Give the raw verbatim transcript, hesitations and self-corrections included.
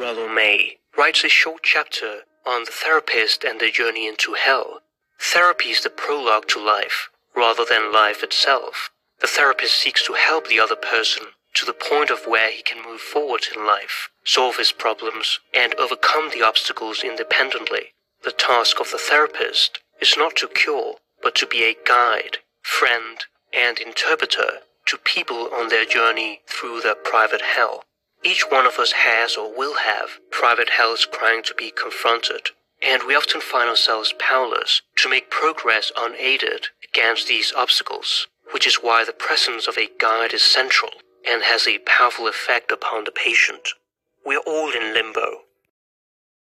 Rollo May writes a short chapter on the therapist and their journey into hell. Therapy is the prologue to life, rather than life itself. The therapist seeks to help the other person to the point of where he can move forward in life, solve his problems, and overcome the obstacles independently. The task of the therapist is not to cure, but to be a guide, friend, and interpreter to people on their journey through their private hell. Each one of us has or will have private hells crying to be confronted, and we often find ourselves powerless to make progress unaided against these obstacles, which is why the presence of a guide is central and has a powerful effect upon the patient. We are all in limbo,